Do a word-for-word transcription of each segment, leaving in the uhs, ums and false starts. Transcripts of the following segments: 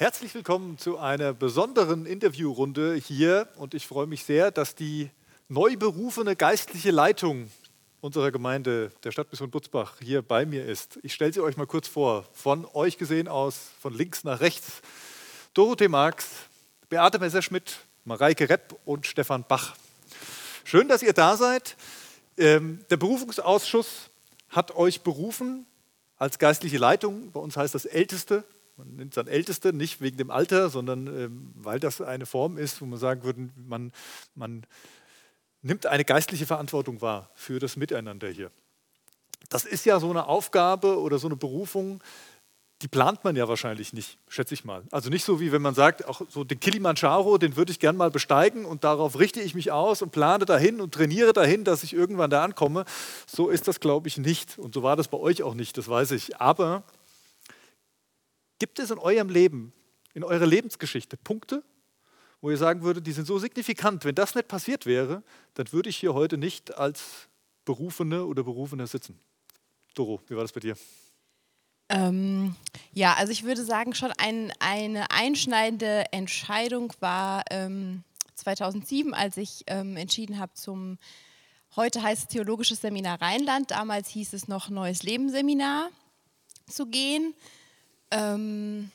Herzlich willkommen zu einer besonderen Interviewrunde hier und ich freue mich sehr, dass die neu berufene geistliche Leitung unserer Gemeinde, der Stadtmission Butzbach, hier bei mir ist. Ich stelle sie euch mal kurz vor, von euch gesehen aus, von links nach rechts. Dorothee Marx, Beate Messerschmidt, Mareike Repp und Stefan Bach. Schön, dass ihr da seid. Ähm, der Berufungsausschuss hat euch berufen als geistliche Leitung, bei uns heißt das Älteste. Man nimmt dann Älteste, nicht wegen dem Alter, sondern ähm, weil das eine Form ist, wo man sagen würde, man, man nimmt eine geistliche Verantwortung wahr für das Miteinander hier. Das ist ja so eine Aufgabe oder so eine Berufung, die plant man ja wahrscheinlich nicht, schätze ich mal. Also nicht so, wie wenn man sagt, auch so den Kilimandscharo, den würde ich gerne mal besteigen und darauf richte ich mich aus und plane dahin und trainiere dahin, dass ich irgendwann da ankomme. So ist das, glaube ich, nicht. Und so war das bei euch auch nicht, das weiß ich. Aber gibt es in eurem Leben, in eurer Lebensgeschichte Punkte, wo ihr sagen würdet, die sind so signifikant, wenn das nicht passiert wäre, dann würde ich hier heute nicht als Berufene oder Berufener sitzen. Doro, wie war das bei dir? Ähm, ja, also ich würde sagen, schon ein, eine einschneidende Entscheidung war ähm, zweitausendsieben, als ich ähm, entschieden habe zum, heute heißt es Theologisches Seminar Rheinland, damals hieß es noch Neues-Leben-Seminar zu gehen. Ähm,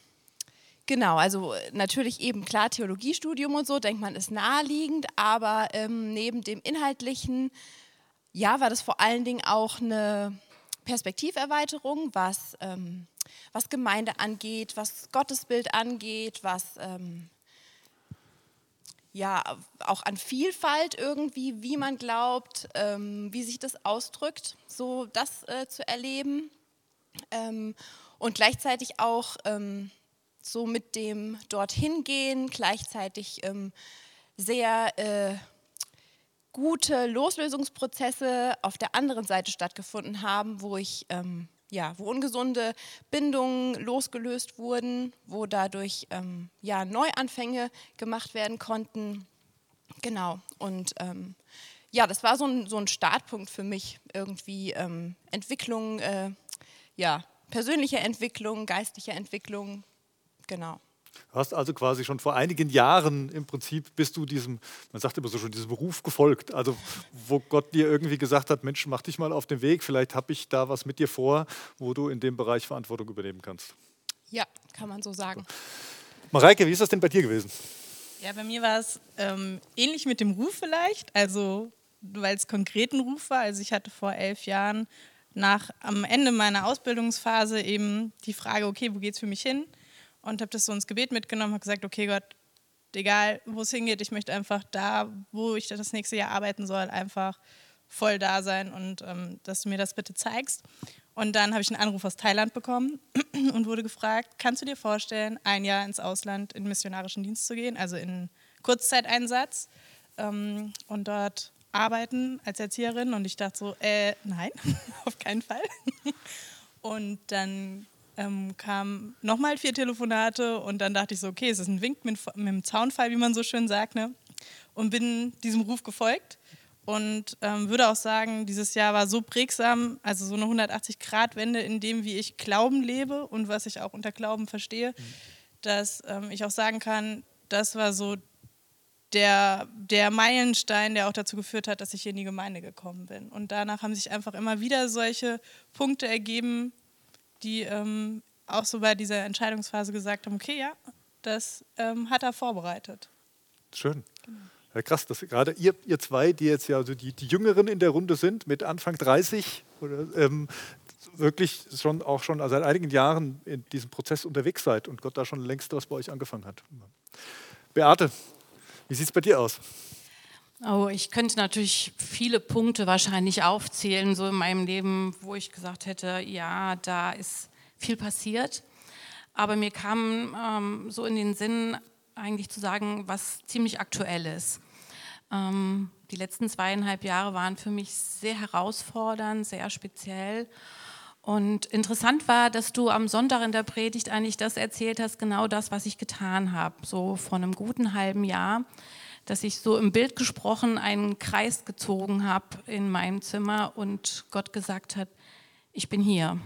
genau, also natürlich eben klar Theologiestudium und so, denkt man, ist naheliegend, aber ähm, neben dem Inhaltlichen, ja, war das vor allen Dingen auch eine Perspektiverweiterung, was, ähm, was Gemeinde angeht, was Gottesbild angeht, was ähm, ja auch an Vielfalt irgendwie, wie man glaubt, ähm, wie sich das ausdrückt, so das äh, zu erleben. Ähm, Und gleichzeitig auch ähm, so mit dem dorthin gehen, gleichzeitig ähm, sehr äh, gute Loslösungsprozesse auf der anderen Seite stattgefunden haben, wo ich ähm, ja, wo ungesunde Bindungen losgelöst wurden, wo dadurch ähm, ja, Neuanfänge gemacht werden konnten. Genau. Und ähm, ja, das war so ein, so ein Startpunkt für mich irgendwie ähm, Entwicklung, äh, ja. Persönliche Entwicklung, geistliche Entwicklung, genau. Du hast also quasi schon vor einigen Jahren im Prinzip bist du diesem, man sagt immer so schon, diesem Ruf gefolgt, also wo Gott dir irgendwie gesagt hat, Mensch, mach dich mal auf den Weg, vielleicht habe ich da was mit dir vor, wo du in dem Bereich Verantwortung übernehmen kannst. Ja, kann man so sagen. Mareike, wie ist das denn bei dir gewesen? Ja, bei mir war es ähm, ähnlich mit dem Ruf vielleicht, also weil es konkret ein Ruf war, also ich hatte vor elf Jahren Nach am Ende meiner Ausbildungsphase eben die Frage, okay, wo geht's für mich hin? Und habe das so ins Gebet mitgenommen, habe gesagt, okay Gott, egal wo es hingeht, ich möchte einfach da, wo ich das nächste Jahr arbeiten soll, einfach voll da sein und ähm, dass du mir das bitte zeigst. Und dann habe ich einen Anruf aus Thailand bekommen und wurde gefragt, kannst du dir vorstellen, ein Jahr ins Ausland in missionarischen Dienst zu gehen, also in Kurzzeiteinsatz ähm, und dort arbeiten als Erzieherin und ich dachte so, äh, nein, auf keinen Fall. Und dann ähm, kamen nochmal vier Telefonate und dann dachte ich so, okay, es ist ein Wink mit, mit dem Zaunfall, wie man so schön sagt, ne? Und bin diesem Ruf gefolgt und ähm, würde auch sagen, dieses Jahr war so prägsam, also so eine hundertachtzig Grad Wende in dem, wie ich Glauben lebe und was ich auch unter Glauben verstehe, mhm. dass ähm, ich auch sagen kann, das war so Der, der Meilenstein, der auch dazu geführt hat, dass ich hier in die Gemeinde gekommen bin. Und danach haben sich einfach immer wieder solche Punkte ergeben, die ähm, auch so bei dieser Entscheidungsphase gesagt haben, okay, ja, das ähm, hat er vorbereitet. Schön. Genau. Ja, krass, dass gerade ihr, ihr zwei, die jetzt ja also die, die Jüngeren in der Runde sind, mit Anfang dreißig, oder, ähm, wirklich schon auch schon seit einigen Jahren in diesem Prozess unterwegs seid und Gott da schon längst was bei euch angefangen hat. Beate, wie sieht es bei dir aus? Oh, ich könnte natürlich viele Punkte wahrscheinlich aufzählen, so in meinem Leben, wo ich gesagt hätte, ja, da ist viel passiert. Aber mir kam ähm, so in den Sinn, eigentlich zu sagen, was ziemlich aktuell ist. Ähm, die letzten zweieinhalb Jahre waren für mich sehr herausfordernd, sehr speziell. Und interessant war, dass du am Sonntag in der Predigt eigentlich das erzählt hast, genau das, was ich getan habe, so vor einem guten halben Jahr, dass ich so im Bild gesprochen einen Kreis gezogen habe in meinem Zimmer und Gott gesagt hat, ich bin hier.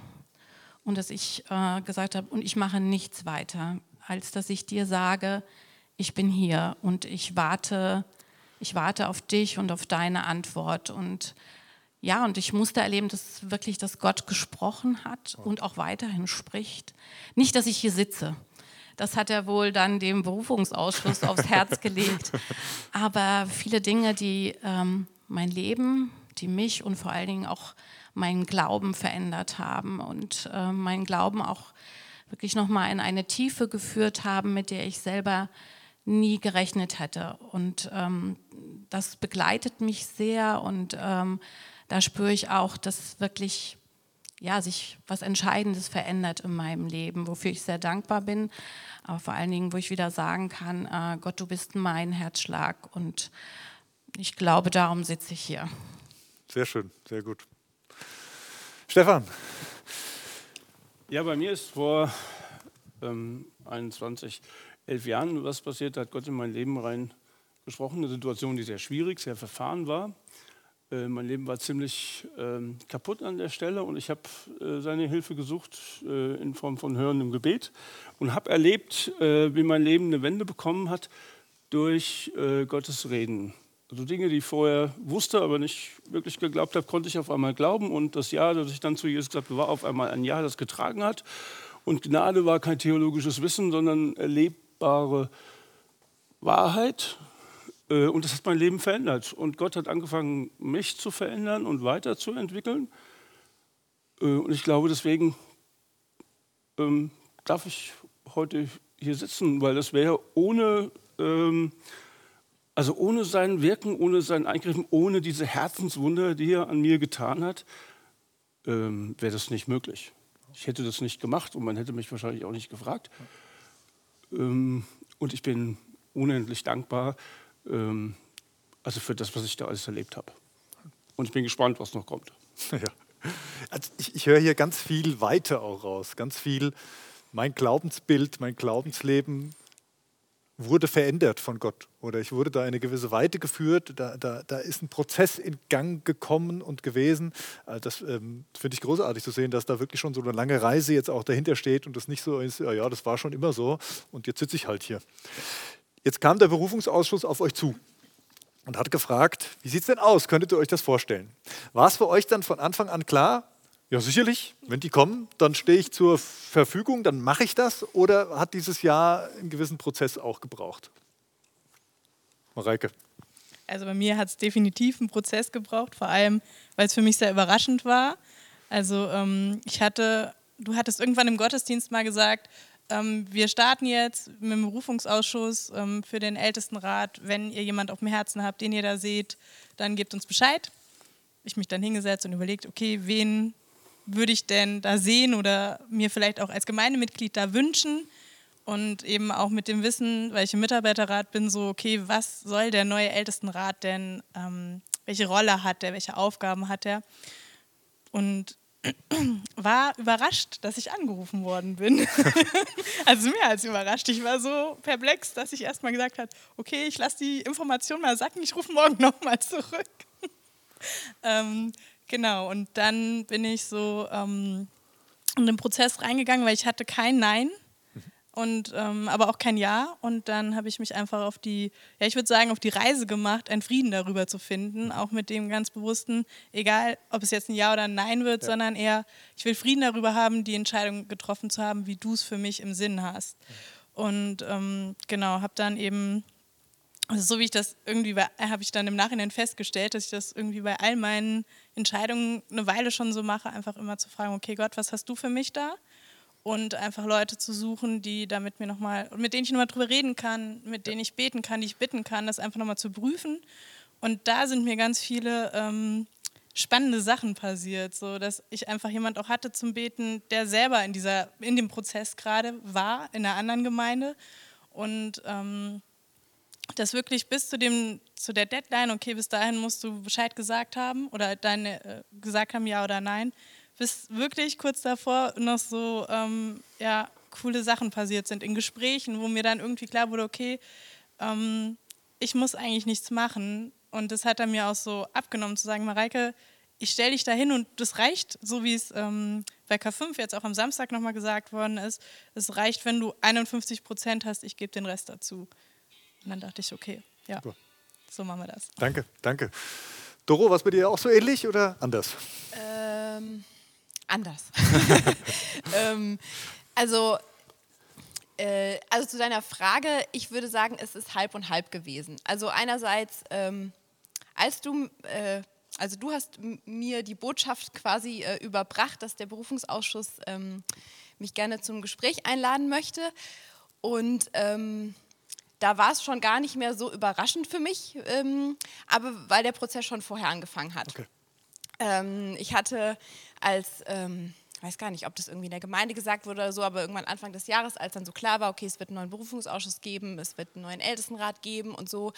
Und dass ich äh, gesagt habe, und ich mache nichts weiter. als dass ich dir sage, ich bin hier und ich warte, ich warte auf dich und auf deine Antwort. Und ja, und ich musste erleben, dass wirklich, dass Gott gesprochen hat und auch weiterhin spricht. Nicht, dass ich hier sitze. Das hat er wohl dann dem Berufungsausschuss aufs Herz gelegt. Aber viele Dinge, die ähm, mein Leben, die mich und vor allen Dingen auch meinen Glauben verändert haben und äh, meinen Glauben auch wirklich nochmal in eine Tiefe geführt haben, mit der ich selber nie gerechnet hätte. Und ähm, das begleitet mich sehr und ähm, da spüre ich auch, dass wirklich ja, sich was Entscheidendes verändert in meinem Leben, wofür ich sehr dankbar bin, aber vor allen Dingen, wo ich wieder sagen kann, äh, Gott, du bist mein Herzschlag und ich glaube, darum sitze ich hier. Sehr schön, sehr gut. Stefan. Ja, bei mir ist vor ähm, einundzwanzig, elf Jahren was passiert, da hat Gott in mein Leben rein gesprochen. Eine Situation, die sehr schwierig, sehr verfahren war. Äh, mein Leben war ziemlich äh, kaputt an der Stelle und ich habe äh, seine Hilfe gesucht äh, in Form von hörendem Gebet und habe erlebt, äh, wie mein Leben eine Wende bekommen hat durch äh, Gottes Reden. Also Dinge, die ich vorher wusste, aber nicht wirklich geglaubt habe, konnte ich auf einmal glauben. Und das Ja, das ich dann zu Jesus gesagt habe, war auf einmal ein Ja, das getragen hat. Und Gnade war kein theologisches Wissen, sondern erlebbare Wahrheit. Und das hat mein Leben verändert. Und Gott hat angefangen, mich zu verändern und weiterzuentwickeln. Und ich glaube, deswegen ähm, darf ich heute hier sitzen, weil das wäre ohne... Ähm, Also ohne sein Wirken, ohne sein Eingreifen, ohne diese Herzenswunder, die er an mir getan hat, ähm, wäre das nicht möglich. Ich hätte das nicht gemacht und man hätte mich wahrscheinlich auch nicht gefragt. Ähm, und ich bin unendlich dankbar ähm, also für das, was ich da alles erlebt habe. Und ich bin gespannt, was noch kommt. Ja. Also ich, ich höre hier ganz viel Weite auch raus, ganz viel mein Glaubensbild, mein Glaubensleben wurde verändert von Gott oder ich wurde da eine gewisse Weite geführt, da, da, da ist ein Prozess in Gang gekommen und gewesen. Also das ähm, finde ich großartig zu sehen, dass da wirklich schon so eine lange Reise jetzt auch dahinter steht und das nicht so ist, ja, ja das war schon immer so und jetzt sitze ich halt hier. Jetzt kam der Berufungsausschuss auf euch zu und hat gefragt, wie sieht es denn aus, könntet ihr euch das vorstellen? War es für euch dann von Anfang an klar, ja, sicherlich. Wenn die kommen, dann stehe ich zur Verfügung, dann mache ich das. Oder hat dieses Jahr einen gewissen Prozess auch gebraucht? Mareike. Also bei mir hat es definitiv einen Prozess gebraucht, vor allem, weil es für mich sehr überraschend war. Also ähm, ich hatte, du hattest irgendwann im Gottesdienst mal gesagt, ähm, wir starten jetzt mit dem Berufungsausschuss ähm, für den Ältestenrat. Wenn ihr jemanden auf dem Herzen habt, den ihr da seht, dann gebt uns Bescheid. Ich mich dann hingesetzt und überlegt, okay, wen würde ich denn da sehen oder mir vielleicht auch als Gemeindemitglied da wünschen und eben auch mit dem Wissen, weil ich im Mitarbeiterrat bin, so okay, was soll der neue Ältestenrat denn, ähm, welche Rolle hat der, welche Aufgaben hat er und war überrascht, dass ich angerufen worden bin, also mehr als überrascht, ich war so perplex, dass ich erstmal gesagt habe, okay, ich lasse die Information mal sacken, ich rufe morgen nochmal zurück. ähm, Genau, und dann bin ich so ähm, in den Prozess reingegangen, weil ich hatte kein Nein, und, ähm, aber auch kein Ja. Und dann habe ich mich einfach auf die, ja ich würde sagen, auf die Reise gemacht, einen Frieden darüber zu finden, auch mit dem ganz bewussten, egal ob es jetzt ein Ja oder ein Nein wird, ja. sondern eher, ich will Frieden darüber haben, die Entscheidung getroffen zu haben, wie du es für mich im Sinn hast. Und ähm, genau, habe dann eben... Also so wie ich das irgendwie, habe ich dann im Nachhinein festgestellt, dass ich das irgendwie bei all meinen Entscheidungen eine Weile schon so mache, einfach immer zu fragen, okay Gott, was hast du für mich da? Und einfach Leute zu suchen, die da mit mir nochmal, mit denen ich nochmal drüber reden kann, mit denen ich beten kann, die ich bitten kann, das einfach nochmal zu prüfen. Und da sind mir ganz viele ähm, spannende Sachen passiert, so dass ich einfach jemand auch hatte zum Beten, der selber in dieser, in dem Prozess gerade war, in einer anderen Gemeinde und ähm, dass wirklich bis zu dem, zu der Deadline, okay, bis dahin musst du Bescheid gesagt haben oder deine, äh, gesagt haben, ja oder nein, bis wirklich kurz davor noch so ähm, ja, coole Sachen passiert sind in Gesprächen, wo mir dann irgendwie klar wurde, okay, ähm, ich muss eigentlich nichts machen. Und das hat er mir auch so abgenommen, zu sagen, Mareike, ich stelle dich dahin und das reicht, so wie es ähm, bei K fünf jetzt auch am Samstag nochmal gesagt worden ist, es reicht, wenn du einundfünfzig Prozent hast, ich gebe den Rest dazu. Und dann dachte ich, okay, ja, super. So machen wir das. Danke, danke. Doro, war es bei dir auch so ähnlich oder anders? Ähm, anders. ähm, also... Also zu deiner Frage, ich würde sagen, es ist halb und halb gewesen. Also einerseits, ähm, als du, äh, also du hast mir die Botschaft quasi äh, überbracht, dass der Berufungsausschuss ähm, mich gerne zum Gespräch einladen möchte. Und ähm, da war es schon gar nicht mehr so überraschend für mich, ähm, aber weil der Prozess schon vorher angefangen hat. Okay. Ähm, ich hatte als... Ähm, Ich weiß gar nicht, ob das irgendwie in der Gemeinde gesagt wurde oder so, aber irgendwann Anfang des Jahres, als dann so klar war, okay, es wird einen neuen Berufungsausschuss geben, es wird einen neuen Ältestenrat geben und so,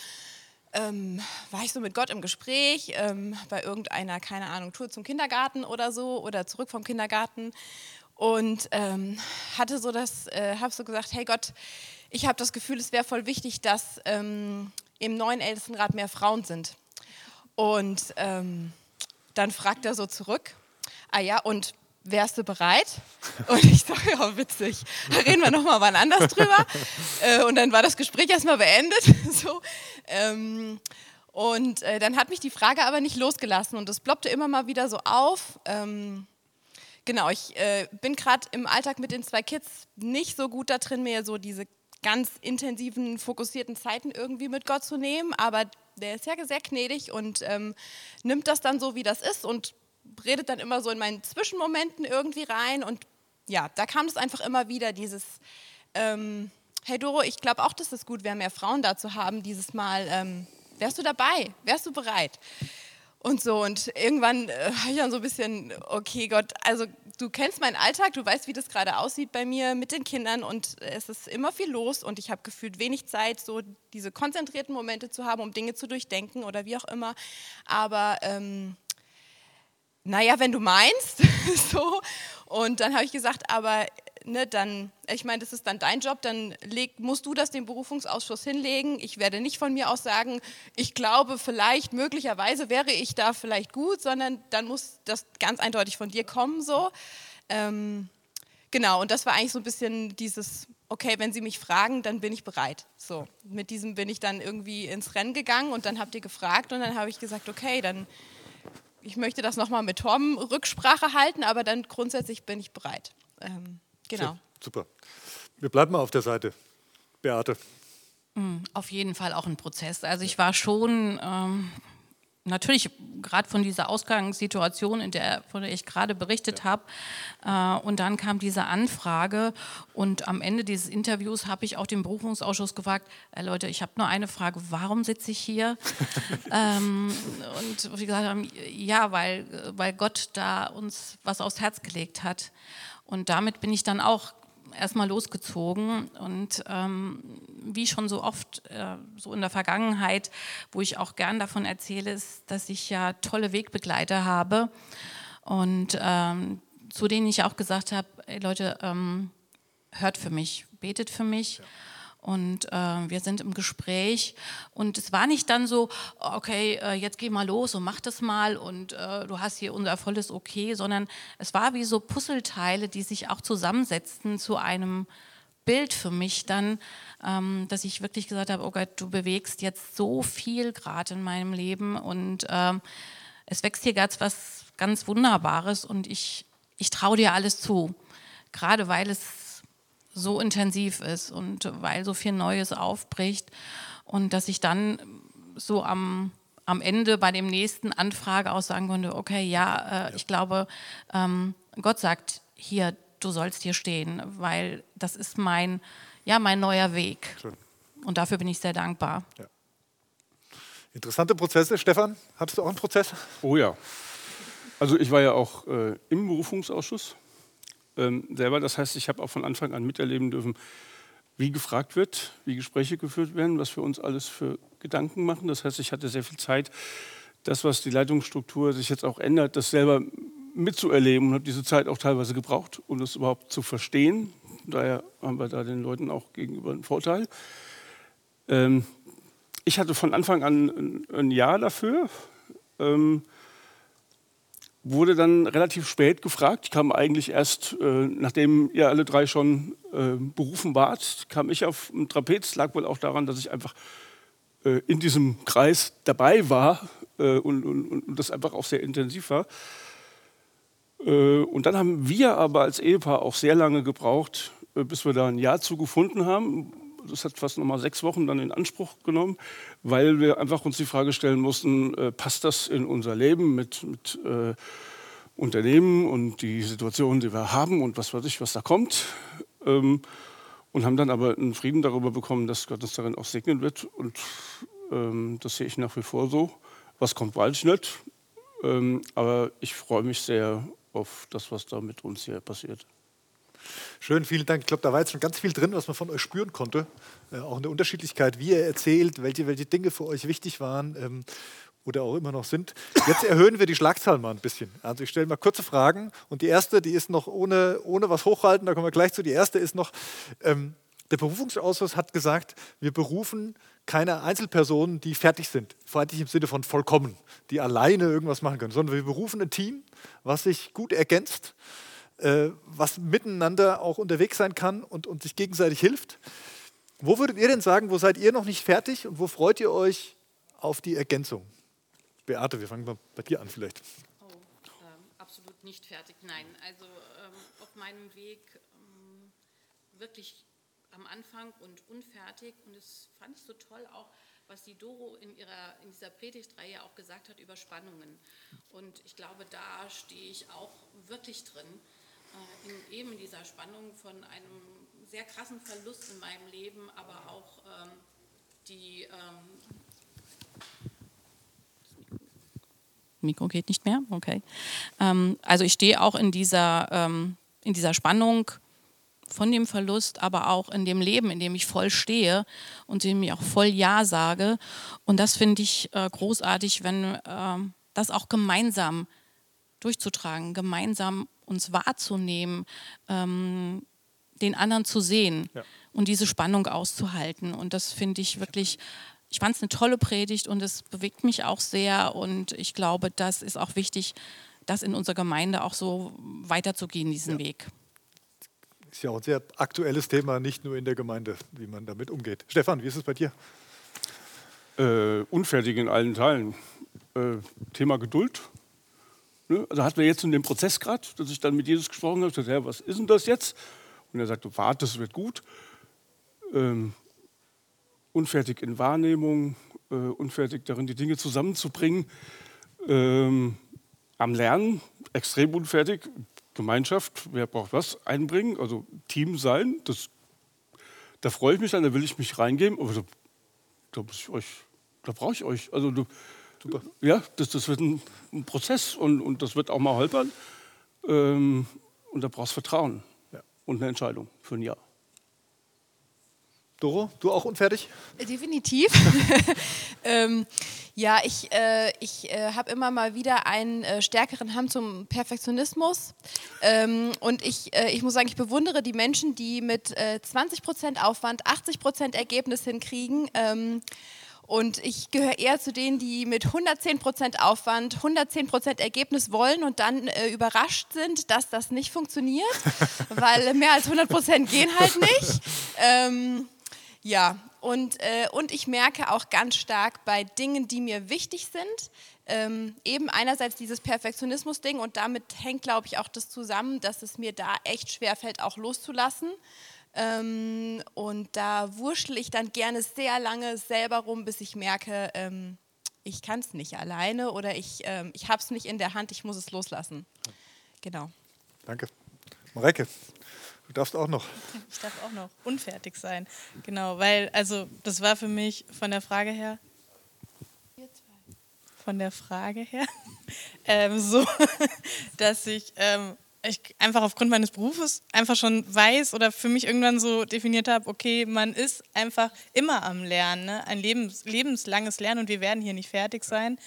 ähm, war ich so mit Gott im Gespräch, ähm, bei irgendeiner, keine Ahnung, Tour zum Kindergarten oder so oder zurück vom Kindergarten und ähm, hatte so das, äh, habe so gesagt, hey Gott, ich habe das Gefühl, es wäre voll wichtig, dass ähm, im neuen Ältestenrat mehr Frauen sind. Und ähm, dann fragt er so zurück, ah ja, und wärst du bereit? Und ich sage, ja, witzig, da reden wir nochmal wann anders drüber. äh, und dann war das Gespräch erstmal beendet. so. ähm, und äh, dann hat mich die Frage aber nicht losgelassen und das ploppte immer mal wieder so auf. Ähm, genau, ich äh, bin gerade im Alltag mit den zwei Kids nicht so gut da drin, mir so diese ganz intensiven, fokussierten Zeiten irgendwie mit Gott zu nehmen, aber der ist ja sehr gnädig und ähm, nimmt das dann so, wie das ist und redet dann immer so in meinen Zwischenmomenten irgendwie rein und ja, da kam es einfach immer wieder dieses, ähm, hey Doro, ich glaube auch, dass es gut wäre, mehr Frauen da zu haben dieses Mal, ähm, wärst du dabei, wärst du bereit und so und irgendwann äh, habe ich dann so ein bisschen, okay Gott, also du kennst meinen Alltag, du weißt, wie das gerade aussieht bei mir mit den Kindern und es ist immer viel los und ich habe gefühlt wenig Zeit, so diese konzentrierten Momente zu haben, um Dinge zu durchdenken oder wie auch immer, aber ähm, naja, wenn du meinst, so. Und dann habe ich gesagt, aber ne, dann, ich meine, das ist dann dein Job, dann leg, musst du das dem Berufungsausschuss hinlegen. Ich werde nicht von mir aus sagen, ich glaube, vielleicht, möglicherweise wäre ich da vielleicht gut, sondern dann muss das ganz eindeutig von dir kommen, so. Ähm, genau, und das war eigentlich so ein bisschen dieses, okay, wenn sie mich fragen, dann bin ich bereit. So, mit diesem bin ich dann irgendwie ins Rennen gegangen und dann habt ihr gefragt und dann habe ich gesagt, okay, dann ich möchte das nochmal mit Tom Rücksprache halten, aber dann grundsätzlich bin ich bereit. Ähm, genau. Super. Wir bleiben mal auf der Seite. Beate. Mhm, auf jeden Fall auch ein Prozess. Also ich war schon, ähm, natürlich gerade von dieser Ausgangssituation, in der, von der ich gerade berichtet ja. habe. Äh, und dann kam diese Anfrage und am Ende dieses Interviews habe ich auch den Berufungsausschuss gefragt, äh, Leute, ich habe nur eine Frage, warum sitze ich hier? ähm, und wir gesagt haben, ja, weil, weil Gott da uns was aufs Herz gelegt hat. Und damit bin ich dann auch erstmal losgezogen und ähm, wie schon so oft äh, so in der Vergangenheit, wo ich auch gern davon erzähle, ist, dass ich ja tolle Wegbegleiter habe und ähm, zu denen ich auch gesagt habe, ey Leute, ähm, hört für mich, betet für mich. Ja. Und äh, wir sind im Gespräch und es war nicht dann so, okay, äh, jetzt geh mal los und mach das mal und äh, du hast hier unser volles Okay, sondern es war wie so Puzzleteile, die sich auch zusammensetzten zu einem Bild für mich dann, ähm, dass ich wirklich gesagt habe, oh Gott, du bewegst jetzt so viel gerade in meinem Leben und äh, es wächst hier ganz was ganz Wunderbares und ich, ich traue dir alles zu, gerade weil es so intensiv ist und weil so viel Neues aufbricht und dass ich dann so am, am Ende bei dem nächsten Anfrage auch sagen konnte, okay, ja, äh, ja. ich glaube, ähm, Gott sagt hier, du sollst hier stehen, weil das ist mein, ja, mein neuer Weg. Schön. Und dafür bin ich sehr dankbar. Ja. Interessante Prozesse. Stefan, hattest du auch einen Prozess? Oh ja, also ich war ja auch äh, im Berufungsausschuss. Ähm, selber. Das heißt, ich habe auch von Anfang an miterleben dürfen, wie gefragt wird, wie Gespräche geführt werden, was wir uns alles für Gedanken machen. Das heißt, ich hatte sehr viel Zeit, das, was die Leitungsstruktur sich jetzt auch ändert, das selber mitzuerleben und habe diese Zeit auch teilweise gebraucht, um das überhaupt zu verstehen. Daher haben wir da den Leuten auch gegenüber einen Vorteil. Ähm, ich hatte von Anfang an ein, ein Ja dafür. Ähm, wurde dann relativ spät gefragt. Ich kam eigentlich erst, äh, nachdem ihr alle drei schon äh, berufen wart, kam ich auf ein Trapez. Lag wohl auch daran, dass ich einfach äh, in diesem Kreis dabei war äh, und, und, und das einfach auch sehr intensiv war. Äh, und dann haben wir aber als Ehepaar auch sehr lange gebraucht, äh, bis wir da ein Ja zu gefunden haben. Das hat fast nochmal sechs Wochen dann in Anspruch genommen, weil wir einfach uns die Frage stellen mussten, äh, passt das in unser Leben mit, mit äh, Unternehmen und die Situation, die wir haben und was weiß ich, was da kommt. Ähm, und haben dann aber einen Frieden darüber bekommen, dass Gott uns darin auch segnen wird. Und ähm, das sehe ich nach wie vor so. Was kommt, weiß ich nicht. Ähm, aber ich freue mich sehr auf das, was da mit uns hier passiert. Schön, vielen Dank. Ich glaube, da war jetzt schon ganz viel drin, was man von euch spüren konnte. Äh, auch eine Unterschiedlichkeit, wie ihr erzählt, welche, welche Dinge für euch wichtig waren ähm, oder auch immer noch sind. Jetzt erhöhen wir die Schlagzahlen mal ein bisschen. Also ich stelle mal kurze Fragen und die erste, die ist noch ohne, ohne was hochhalten, da kommen wir gleich zu. Die erste ist noch, ähm, der Berufungsausschuss hat gesagt, wir berufen keine Einzelpersonen, die fertig sind. Fertig im Sinne von vollkommen, die alleine irgendwas machen können, sondern wir berufen ein Team, was sich gut ergänzt, was miteinander auch unterwegs sein kann und, und sich gegenseitig hilft. Wo würdet ihr denn sagen, wo seid ihr noch nicht fertig und wo freut ihr euch auf die Ergänzung? Beate, wir fangen mal bei dir an vielleicht. Oh, ähm, absolut nicht fertig, nein. Also ähm, auf meinem Weg ähm, wirklich am Anfang und unfertig. Und das fand ich so toll auch, was die Doro in, ihrer, in dieser Predigtreihe auch gesagt hat über Spannungen. Und ich glaube, da stehe ich auch wirklich drin. In eben dieser Spannung von einem sehr krassen Verlust in meinem Leben, aber auch ähm, die... Ähm Mikro geht nicht mehr? Okay. Ähm, also ich stehe auch in dieser, ähm, in dieser Spannung von dem Verlust, aber auch in dem Leben, in dem ich voll stehe und dem ich auch voll Ja sage. Und das finde ich äh, großartig, wenn ähm, das auch gemeinsam durchzutragen, gemeinsam uns wahrzunehmen, ähm, den anderen zu sehen, ja, und diese Spannung auszuhalten. Und das finde ich wirklich, ich fand es eine tolle Predigt und es bewegt mich auch sehr. Und ich glaube, das ist auch wichtig, das in unserer Gemeinde auch so weiterzugehen, diesen ja. Weg. Ist ja auch ein sehr aktuelles Thema, nicht nur in der Gemeinde, wie man damit umgeht. Stefan, wie ist es bei dir? Äh, unfertig in allen Teilen. Äh, Thema Geduld. Also hatten wir jetzt in dem Prozess gerade, dass ich dann mit Jesus gesprochen habe, ich sagte, ja, was ist denn das jetzt? Und er sagte, warte, es wird gut. Ähm, unfertig in Wahrnehmung, äh, unfertig darin, die Dinge zusammenzubringen. Ähm, am Lernen, extrem unfertig, Gemeinschaft, wer braucht was, einbringen, also Team sein. Das, da freue ich mich an, da will ich mich reingeben, aber da, da, muss ich euch, da brauche ich euch. Also, du, Super. Ja, das, das wird ein, ein Prozess und, und das wird auch mal holpern. Ähm, und da brauchst du Vertrauen, ja, und eine Entscheidung für ein Ja. Doro, du auch unfertig? Definitiv. ähm, ja, ich, äh, ich äh, habe immer mal wieder einen äh, stärkeren Hang zum Perfektionismus. Ähm, und ich, äh, ich muss sagen, ich bewundere die Menschen, die mit äh, zwanzig Prozent Aufwand achtzig Prozent Ergebnis hinkriegen. Ähm, Und ich gehöre eher zu denen, die mit hundertzehn Prozent Aufwand, hundertzehn Prozent Ergebnis wollen und dann äh, überrascht sind, dass das nicht funktioniert, weil mehr als hundert Prozent gehen halt nicht. Ähm, ja, und, äh, und ich merke auch ganz stark bei Dingen, die mir wichtig sind, ähm, eben einerseits dieses Perfektionismus-Ding und damit hängt, glaube ich, auch das zusammen, dass es mir da echt schwerfällt, auch loszulassen. Ähm, und da wurschtel ich dann gerne sehr lange selber rum, bis ich merke, ähm, ich kann es nicht alleine oder ich, ähm, ich habe es nicht in der Hand, ich muss es loslassen. Genau. Danke. Mareike, du darfst auch noch. Ich darf auch noch unfertig sein. Genau, weil, also das war für mich von der Frage her, von der Frage her, ähm, so, dass ich... Ähm, ich einfach aufgrund meines Berufes einfach schon weiß oder für mich irgendwann so definiert habe, okay, man ist einfach immer am Lernen, ne? Ein Lebens, lebenslanges Lernen und wir werden hier nicht fertig sein.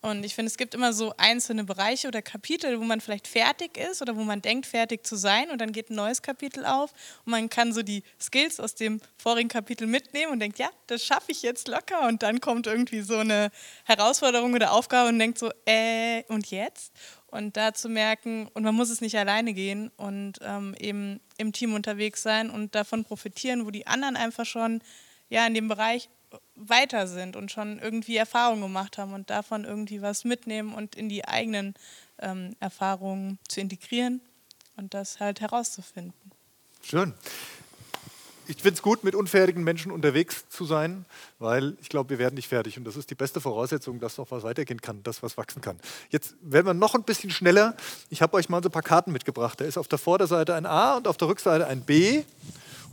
Und ich finde, es gibt immer so einzelne Bereiche oder Kapitel, wo man vielleicht fertig ist oder wo man denkt, fertig zu sein und dann geht ein neues Kapitel auf und man kann so die Skills aus dem vorigen Kapitel mitnehmen und denkt, ja, das schaffe ich jetzt locker und dann kommt irgendwie so eine Herausforderung oder Aufgabe und denkt so, äh, und jetzt? und da zu merken, und man muss es nicht alleine gehen und ähm, eben im Team unterwegs sein und davon profitieren, wo die anderen einfach schon ja in dem Bereich weiter sind und schon irgendwie Erfahrungen gemacht haben und davon irgendwie was mitnehmen und in die eigenen ähm, Erfahrungen zu integrieren und das halt herauszufinden. Schön. Ich finde es gut, mit unfertigen Menschen unterwegs zu sein, weil ich glaube, wir werden nicht fertig. Und das ist die beste Voraussetzung, dass noch was weitergehen kann, dass was wachsen kann. Jetzt werden wir noch ein bisschen schneller. Ich habe euch mal so ein paar Karten mitgebracht. Da ist auf der Vorderseite ein A und auf der Rückseite ein B.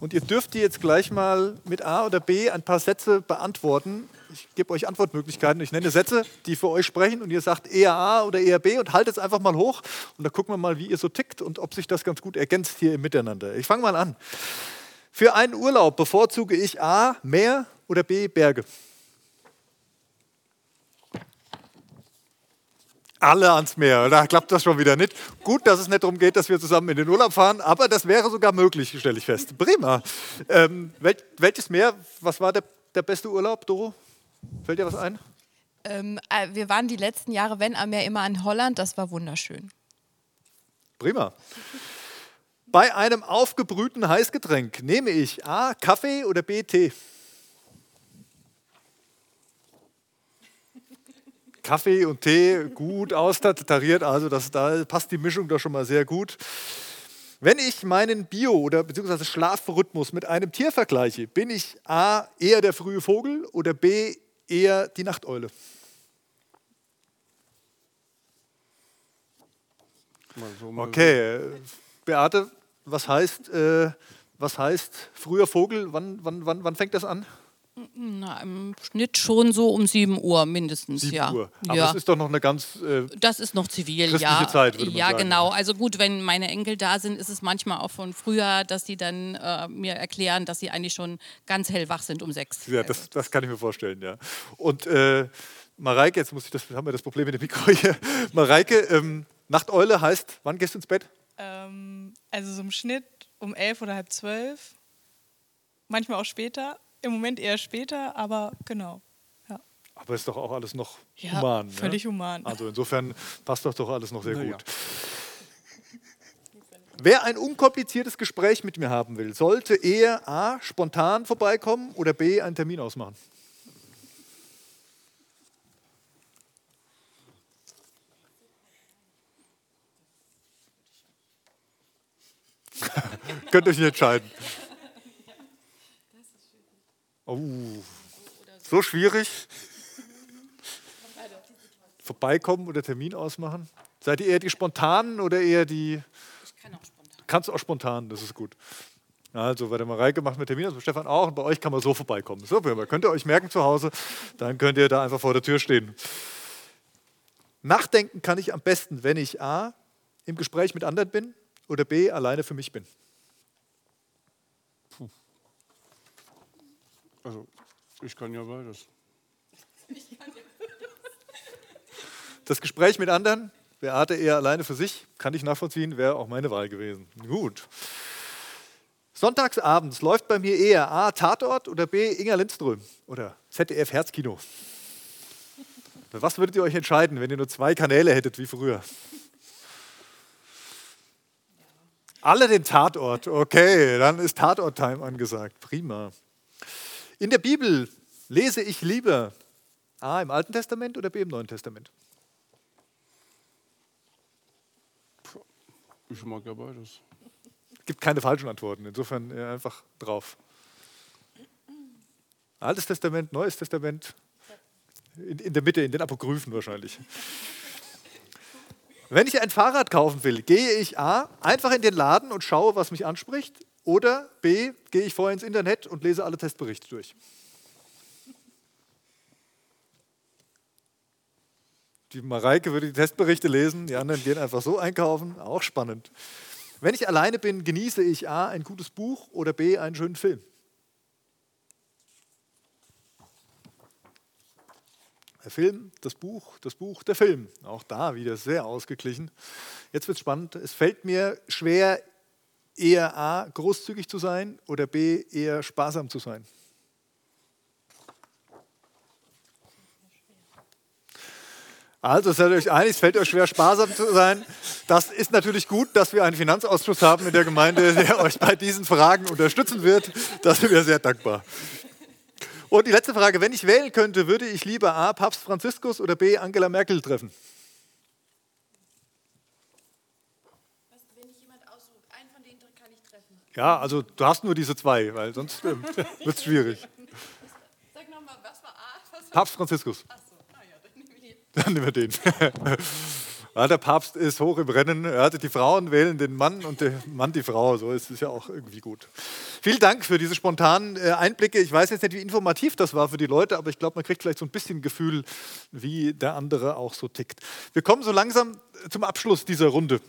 Und ihr dürft die jetzt gleich mal mit A oder B ein paar Sätze beantworten. Ich gebe euch Antwortmöglichkeiten. Ich nenne Sätze, die für euch sprechen. Und ihr sagt eher A oder eher B und haltet es einfach mal hoch. Und dann gucken wir mal, wie ihr so tickt und ob sich das ganz gut ergänzt hier im Miteinander. Ich fange mal an. Für einen Urlaub bevorzuge ich A, Meer oder B, Berge? Alle ans Meer, da klappt das schon wieder nicht. Gut, dass es nicht darum geht, dass wir zusammen in den Urlaub fahren, aber das wäre sogar möglich, stelle ich fest. Prima. Ähm, wel- welches Meer, was war der, der beste Urlaub, Doro? Fällt dir was ein? Ähm, wir waren die letzten Jahre, wenn am Meer, immer in Holland, das war wunderschön. Prima. Bei einem aufgebrühten Heißgetränk nehme ich A, Kaffee oder B, Tee? Kaffee und Tee gut austariert, also das, da passt die Mischung doch schon mal sehr gut. Wenn ich meinen Bio- oder beziehungsweise Schlafrhythmus mit einem Tier vergleiche, bin ich A, eher der frühe Vogel oder B, eher die Nachteule? Okay, Beate. Was heißt, äh, was heißt früher Vogel? Wann, wann, wann, wann fängt das an? Na, im Schnitt schon so um sieben Uhr mindestens. sieben ja. Uhr. Aber ja. Das ist doch noch eine ganz äh, Das ist noch zivil, christliche ja. Zeit, würde man ja, sagen. Genau. Also gut, wenn meine Enkel da sind, ist es manchmal auch von früher, dass die dann äh, mir erklären, dass sie eigentlich schon ganz hellwach sind um sechs. Ja, das, das kann ich mir vorstellen, ja. Und äh, Mareike, jetzt muss ich das, haben wir das Problem mit dem Mikro hier. Mareike, ähm, Nachteule heißt, wann gehst du ins Bett? Also so im Schnitt um elf oder halb zwölf, manchmal auch später, im Moment eher später, aber genau. Ja. Aber ist doch auch alles noch ja, human. Völlig ne? human. Also insofern passt das doch alles noch sehr Na, gut. Ja. Wer ein unkompliziertes Gespräch mit mir haben will, sollte eher A, spontan vorbeikommen oder B, einen Termin ausmachen. Könnt euch nicht entscheiden. Oh, so schwierig. Vorbeikommen oder Termin ausmachen. Seid ihr eher die Spontanen oder eher die... Ich kann auch spontan. Kannst auch spontan, das ist gut. Also bei der Mareike macht man Termin, also bei Stefan auch. Und bei euch kann man so vorbeikommen. So, könnt ihr euch merken zu Hause, dann könnt ihr da einfach vor der Tür stehen. Nachdenken kann ich am besten, wenn ich A, im Gespräch mit anderen bin, oder B, alleine für mich bin? Puh. Also, ich kann ja beides. Das Gespräch mit anderen, Beate eher alleine für sich, kann ich nachvollziehen, wäre auch meine Wahl gewesen. Gut. Sonntagsabends läuft bei mir eher A, Tatort oder B, Inga Lindström oder Z D F Herzkino. Für was würdet ihr euch entscheiden, wenn ihr nur zwei Kanäle hättet wie früher? Alle den Tatort, okay, dann ist Tatort-Time angesagt, prima. In der Bibel lese ich lieber A, im Alten Testament oder B, im Neuen Testament? Ich mag ja beides. Es gibt keine falschen Antworten, insofern einfach drauf. Altes Testament, Neues Testament, in, in der Mitte, in den Apokryphen wahrscheinlich. Wenn ich ein Fahrrad kaufen will, gehe ich A, einfach in den Laden und schaue, was mich anspricht, oder B, gehe ich vorher ins Internet und lese alle Testberichte durch. Die Mareike würde die Testberichte lesen, die anderen gehen einfach so einkaufen, auch spannend. Wenn ich alleine bin, genieße ich A, ein gutes Buch oder B, einen schönen Film. Der Film, das Buch, das Buch, der Film. Auch da wieder sehr ausgeglichen. Jetzt wird es spannend. Es fällt mir schwer, eher A, großzügig zu sein oder B, eher sparsam zu sein. Also seid ihr euch einig, es fällt euch schwer, sparsam zu sein. Das ist natürlich gut, dass wir einen Finanzausschuss haben in der Gemeinde, der euch bei diesen Fragen unterstützen wird. Da sind wir sehr dankbar. Und die letzte Frage, wenn ich wählen könnte, würde ich lieber A, Papst Franziskus oder B, Angela Merkel treffen? Ja, also du hast nur diese zwei, weil sonst ähm, wird es schwierig. Sag nochmal, was war A? Was war Papst Franziskus. Achso, ah ja, dann nehmen wir den. Dann nehmen wir den. Ja, der Papst ist hoch im Rennen. Ja, die Frauen wählen den Mann und der Mann die Frau. So ist es ja auch irgendwie gut. Vielen Dank für diese spontanen Einblicke. Ich weiß jetzt nicht, wie informativ das war für die Leute, aber ich glaube, man kriegt vielleicht so ein bisschen Gefühl, wie der andere auch so tickt. Wir kommen so langsam zum Abschluss dieser Runde.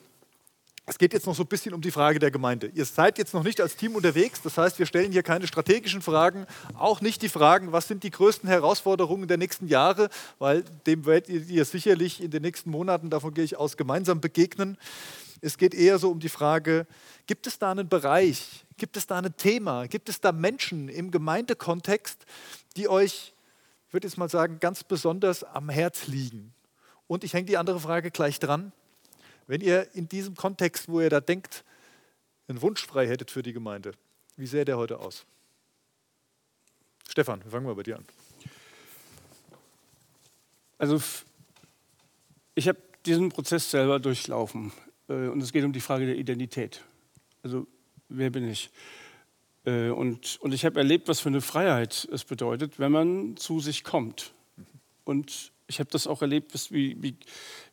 Es geht jetzt noch so ein bisschen um die Frage der Gemeinde. Ihr seid jetzt noch nicht als Team unterwegs, das heißt, wir stellen hier keine strategischen Fragen, auch nicht die Fragen, was sind die größten Herausforderungen der nächsten Jahre, weil dem werdet ihr sicherlich in den nächsten Monaten, davon gehe ich aus, gemeinsam begegnen. Es geht eher so um die Frage, gibt es da einen Bereich, gibt es da ein Thema, gibt es da Menschen im Gemeindekontext, die euch, ich würde jetzt mal sagen, ganz besonders am Herz liegen? Und ich hänge die andere Frage gleich dran. Wenn ihr in diesem Kontext, wo ihr da denkt, einen Wunsch frei hättet für die Gemeinde, wie sähe der heute aus? Stefan, wir fangen mal bei dir an. Also ich habe diesen Prozess selber durchlaufen und es geht um die Frage der Identität. Also wer bin ich? Und, und ich habe erlebt, was für eine Freiheit es bedeutet, wenn man zu sich kommt. Und ich habe das auch erlebt, wie, wie,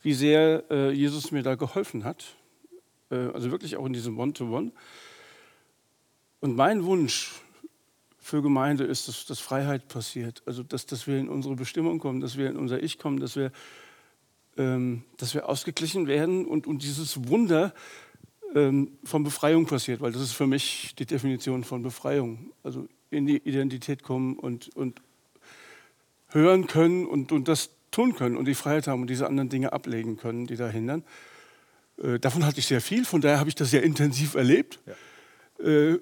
wie sehr äh, Jesus mir da geholfen hat. Äh, also wirklich auch in diesem One-to-One. Und mein Wunsch für Gemeinde ist, dass, dass Freiheit passiert. Also dass, dass wir in unsere Bestimmung kommen, dass wir in unser Ich kommen, dass wir, ähm, dass wir ausgeglichen werden und, und dieses Wunder ähm, von Befreiung passiert. Weil das ist für mich die Definition von Befreiung. Also in die Identität kommen und, und hören können und, und das tun können und die Freiheit haben und diese anderen Dinge ablegen können, die da hindern. Äh, davon hatte ich sehr viel, von daher habe ich das sehr intensiv erlebt. Ja, äh,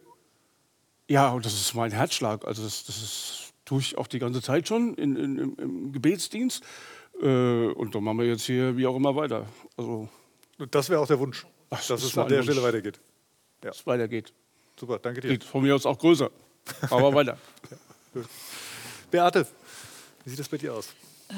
ja und das ist mein Herzschlag. Also das, das ist, tue ich auch die ganze Zeit schon in, in, im, im Gebetsdienst. Äh, und dann machen wir jetzt hier wie auch immer weiter. Also, und das wäre auch der Wunsch, ach, das dass es an der Wunsch. Stelle weitergeht. Ja. Dass es weitergeht. Super, danke dir. Geht von mir aus auch größer, aber weiter. Ja. Beate, wie sieht das bei dir aus?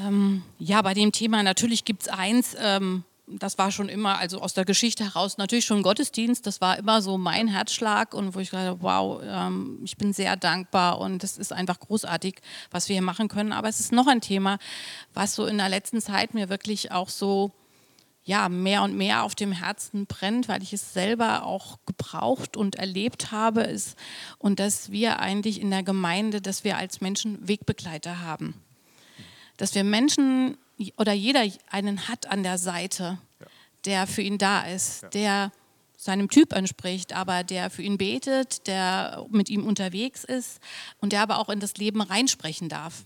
Ähm, ja, bei dem Thema natürlich gibt es eins, ähm, das war schon immer, also aus der Geschichte heraus natürlich schon Gottesdienst, das war immer so mein Herzschlag und wo ich dachte, wow, ähm, ich bin sehr dankbar und es ist einfach großartig, was wir hier machen können. Aber es ist noch ein Thema, was so in der letzten Zeit mir wirklich auch so ja, mehr und mehr auf dem Herzen brennt, weil ich es selber auch gebraucht und erlebt habe, ist, und dass wir eigentlich in der Gemeinde, dass wir als Menschen Wegbegleiter haben. Dass wir Menschen oder jeder einen hat an der Seite, ja, der für ihn da ist, ja, der seinem Typ entspricht, aber der für ihn betet, der mit ihm unterwegs ist und der aber auch in das Leben reinsprechen darf,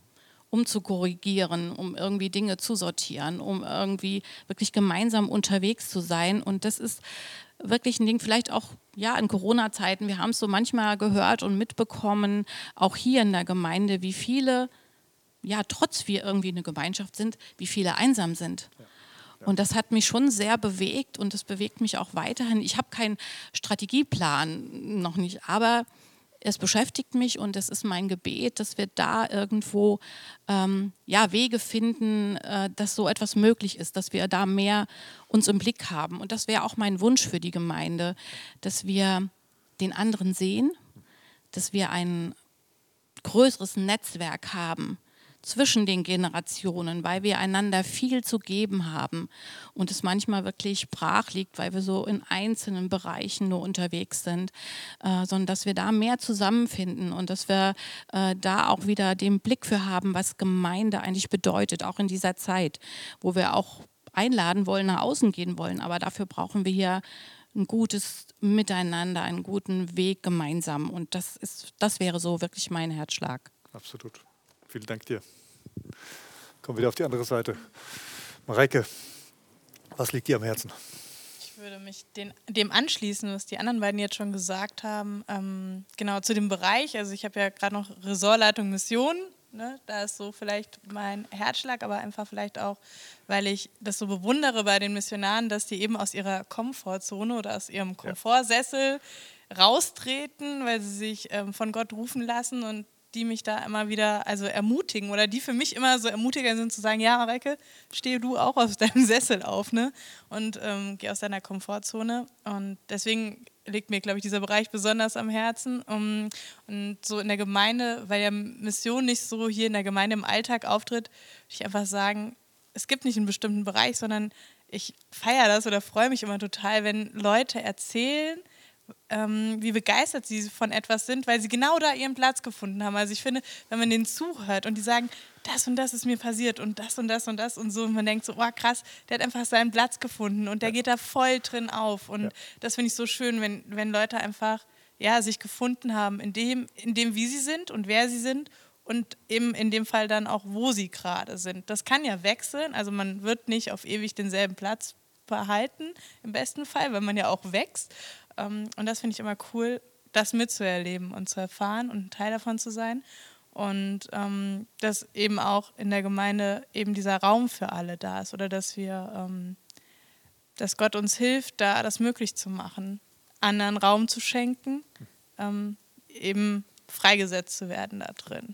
um zu korrigieren, um irgendwie Dinge zu sortieren, um irgendwie wirklich gemeinsam unterwegs zu sein. Und das ist wirklich ein Ding, vielleicht auch ja, in Corona-Zeiten, wir haben es so manchmal gehört und mitbekommen, auch hier in der Gemeinde, wie viele ja, trotz wir irgendwie eine Gemeinschaft sind, wie viele einsam sind. Ja. Ja. Und das hat mich schon sehr bewegt und das bewegt mich auch weiterhin. Ich habe keinen Strategieplan, noch nicht, aber es beschäftigt mich und es ist mein Gebet, dass wir da irgendwo ähm, ja, Wege finden, äh, dass so etwas möglich ist, dass wir da mehr uns im Blick haben. Und das wäre auch mein Wunsch für die Gemeinde, dass wir den anderen sehen, dass wir ein größeres Netzwerk haben zwischen den Generationen, weil wir einander viel zu geben haben und es manchmal wirklich brach liegt, weil wir so in einzelnen Bereichen nur unterwegs sind, äh, sondern dass wir da mehr zusammenfinden und dass wir äh, da auch wieder den Blick für haben, was Gemeinde eigentlich bedeutet, auch in dieser Zeit, wo wir auch einladen wollen, nach außen gehen wollen, aber dafür brauchen wir hier ein gutes Miteinander, einen guten Weg gemeinsam und das ist, das wäre so wirklich mein Herzschlag. Absolut. Vielen Dank dir. Kommen wir wieder auf die andere Seite. Mareike, was liegt dir am Herzen? Ich würde mich den, dem anschließen, was die anderen beiden jetzt schon gesagt haben. Ähm, genau, zu dem Bereich. Also ich habe ja gerade noch Ressortleitung Mission Ne? Da ist so vielleicht mein Herzschlag, aber einfach vielleicht auch, weil ich das so bewundere bei den Missionaren, dass die eben aus ihrer Komfortzone oder aus ihrem Komfortsessel ja. raustreten, weil sie sich ähm, von Gott rufen lassen und die mich da immer wieder also ermutigen oder die für mich immer so ermutiger sind zu sagen, ja Mareike, steh du auch aus deinem Sessel auf, ne? Und ähm, geh aus deiner Komfortzone. Und deswegen liegt mir, glaube ich, dieser Bereich besonders am Herzen. Um, und so in der Gemeinde, weil ja Mission nicht so hier in der Gemeinde im Alltag auftritt, würde ich einfach sagen, es gibt nicht einen bestimmten Bereich, sondern ich feiere das oder freue mich immer total, wenn Leute erzählen, Ähm, wie begeistert sie von etwas sind, weil sie genau da ihren Platz gefunden haben. Also ich finde, wenn man denen zuhört und die sagen, das und das ist mir passiert und das und das und das und so und man denkt so, oh krass, der hat einfach seinen Platz gefunden und der ja. geht da voll drin auf und ja. das finde ich so schön, wenn, wenn Leute einfach ja, sich gefunden haben in dem, in dem, wie sie sind und wer sie sind und eben in dem Fall dann auch, wo sie gerade sind. Das kann ja wechseln, also man wird nicht auf ewig denselben Platz behalten, im besten Fall, weil man ja auch wächst. Um, und das finde ich immer cool, das mitzuerleben und zu erfahren und ein Teil davon zu sein. Und um, dass eben auch in der Gemeinde eben dieser Raum für alle da ist oder dass wir, um, dass Gott uns hilft, da das möglich zu machen, anderen Raum zu schenken, um, eben freigesetzt zu werden da drin.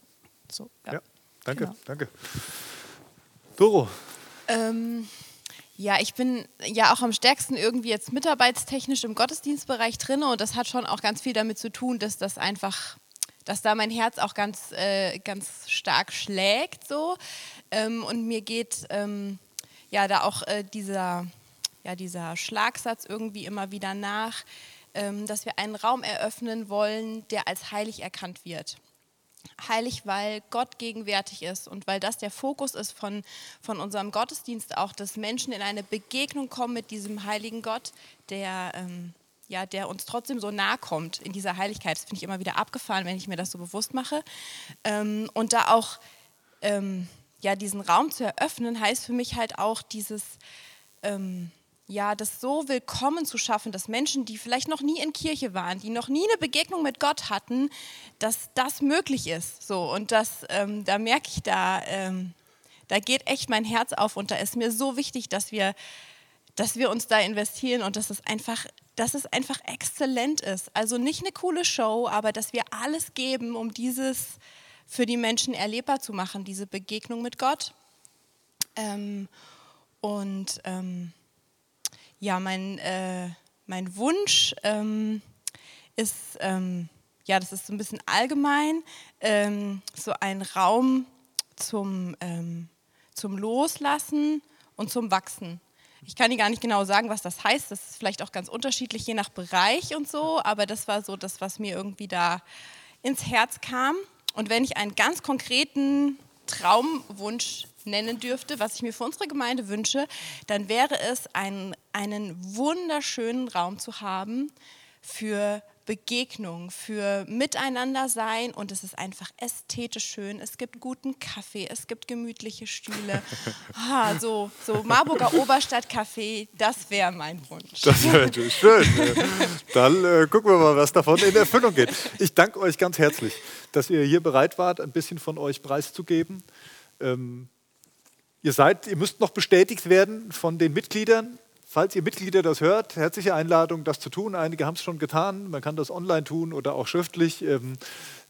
So, ja. ja, danke, genau. danke. Doro? Ähm... Ja, ich bin ja auch am stärksten irgendwie jetzt mitarbeitstechnisch im Gottesdienstbereich drin und das hat schon auch ganz viel damit zu tun, dass das einfach, dass da mein Herz auch ganz, äh, ganz stark schlägt so ähm, und mir geht ähm, ja da auch äh, dieser, ja, dieser Schlagsatz irgendwie immer wieder nach, ähm, dass wir einen Raum eröffnen wollen, der als heilig erkannt wird. Heilig, weil Gott gegenwärtig ist und weil das der Fokus ist von, von unserem Gottesdienst auch, dass Menschen in eine Begegnung kommen mit diesem heiligen Gott, der, ähm, ja, der uns trotzdem so nahe kommt in dieser Heiligkeit. Das finde ich immer wieder abgefahren, wenn ich mir das so bewusst mache. Ähm, und da auch ähm, ja, diesen Raum zu eröffnen, heißt für mich halt auch dieses... Ähm, ja, das so willkommen zu schaffen, dass Menschen, die vielleicht noch nie in Kirche waren, die noch nie eine Begegnung mit Gott hatten, dass das möglich ist. So, und das, ähm, da merke ich, da, ähm, da geht echt mein Herz auf und da ist mir so wichtig, dass wir, dass wir uns da investieren und dass es einfach, dass es einfach exzellent ist. Also nicht eine coole Show, aber dass wir alles geben, um dieses für die Menschen erlebbar zu machen, diese Begegnung mit Gott. Ähm, und ähm, Ja, mein, äh, mein Wunsch ähm, ist, ähm, ja, das ist so ein bisschen allgemein, ähm, so ein Raum zum, ähm, zum Loslassen und zum Wachsen. Ich kann dir gar nicht genau sagen, was das heißt. Das ist vielleicht auch ganz unterschiedlich, je nach Bereich und so. Aber das war so das, was mir irgendwie da ins Herz kam. Und wenn ich einen ganz konkreten Traumwunsch nennen dürfte, was ich mir für unsere Gemeinde wünsche, dann wäre es, ein, einen wunderschönen Raum zu haben für Begegnung, für Miteinander sein und es ist einfach ästhetisch schön. Es gibt guten Kaffee, es gibt gemütliche Stühle. Ah, so, so Marburger Oberstadtcafé, das wäre mein Wunsch. Das wäre natürlich schön. Dann äh, gucken wir mal, was davon in Erfüllung geht. Ich danke euch ganz herzlich, dass ihr hier bereit wart, ein bisschen von euch preiszugeben. Ähm, Ihr seid, ihr müsst noch bestätigt werden von den Mitgliedern. Falls ihr Mitglieder das hört, herzliche Einladung, das zu tun. Einige haben es schon getan. Man kann das online tun oder auch schriftlich. Ähm,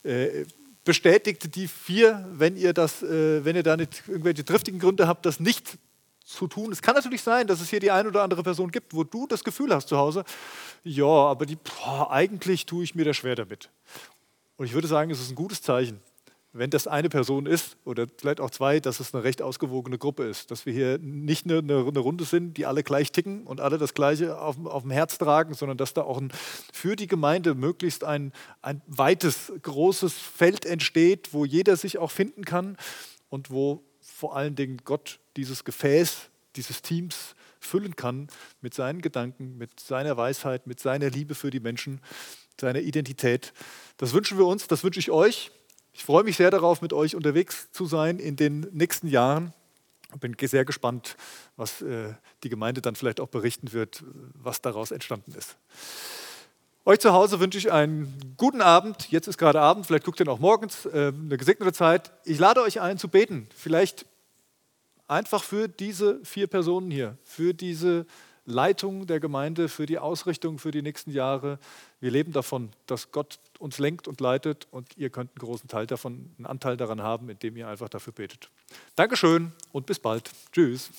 äh, bestätigt die vier, wenn ihr, das, äh, wenn ihr da nicht irgendwelche triftigen Gründe habt, das nicht zu tun. Es kann natürlich sein, dass es hier die eine oder andere Person gibt, wo du das Gefühl hast zu Hause, ja, aber die, boah, eigentlich tue ich mir da schwer damit. Und ich würde sagen, es ist ein gutes Zeichen, wenn das eine Person ist oder vielleicht auch zwei, dass es eine recht ausgewogene Gruppe ist. Dass wir hier nicht eine, eine Runde sind, die alle gleich ticken und alle das Gleiche auf, auf dem Herz tragen, sondern dass da auch ein, für die Gemeinde möglichst ein, ein weites, großes Feld entsteht, wo jeder sich auch finden kann und wo vor allen Dingen Gott dieses Gefäß, dieses Teams füllen kann mit seinen Gedanken, mit seiner Weisheit, mit seiner Liebe für die Menschen, seiner Identität. Das wünschen wir uns, das wünsche ich euch. Ich freue mich sehr darauf, mit euch unterwegs zu sein in den nächsten Jahren. Ich bin sehr gespannt, was äh, die Gemeinde dann vielleicht auch berichten wird, was daraus entstanden ist. Euch zu Hause wünsche ich einen guten Abend. Jetzt ist gerade Abend, vielleicht guckt ihr noch morgens, äh, eine gesegnete Zeit. Ich lade euch ein zu beten, vielleicht einfach für diese vier Personen hier, für diese Leitung der Gemeinde, für die Ausrichtung für die nächsten Jahre. Wir leben davon, dass Gott uns lenkt und leitet und ihr könnt einen großen Teil davon, einen Anteil daran haben, indem ihr einfach dafür betet. Dankeschön und bis bald. Tschüss.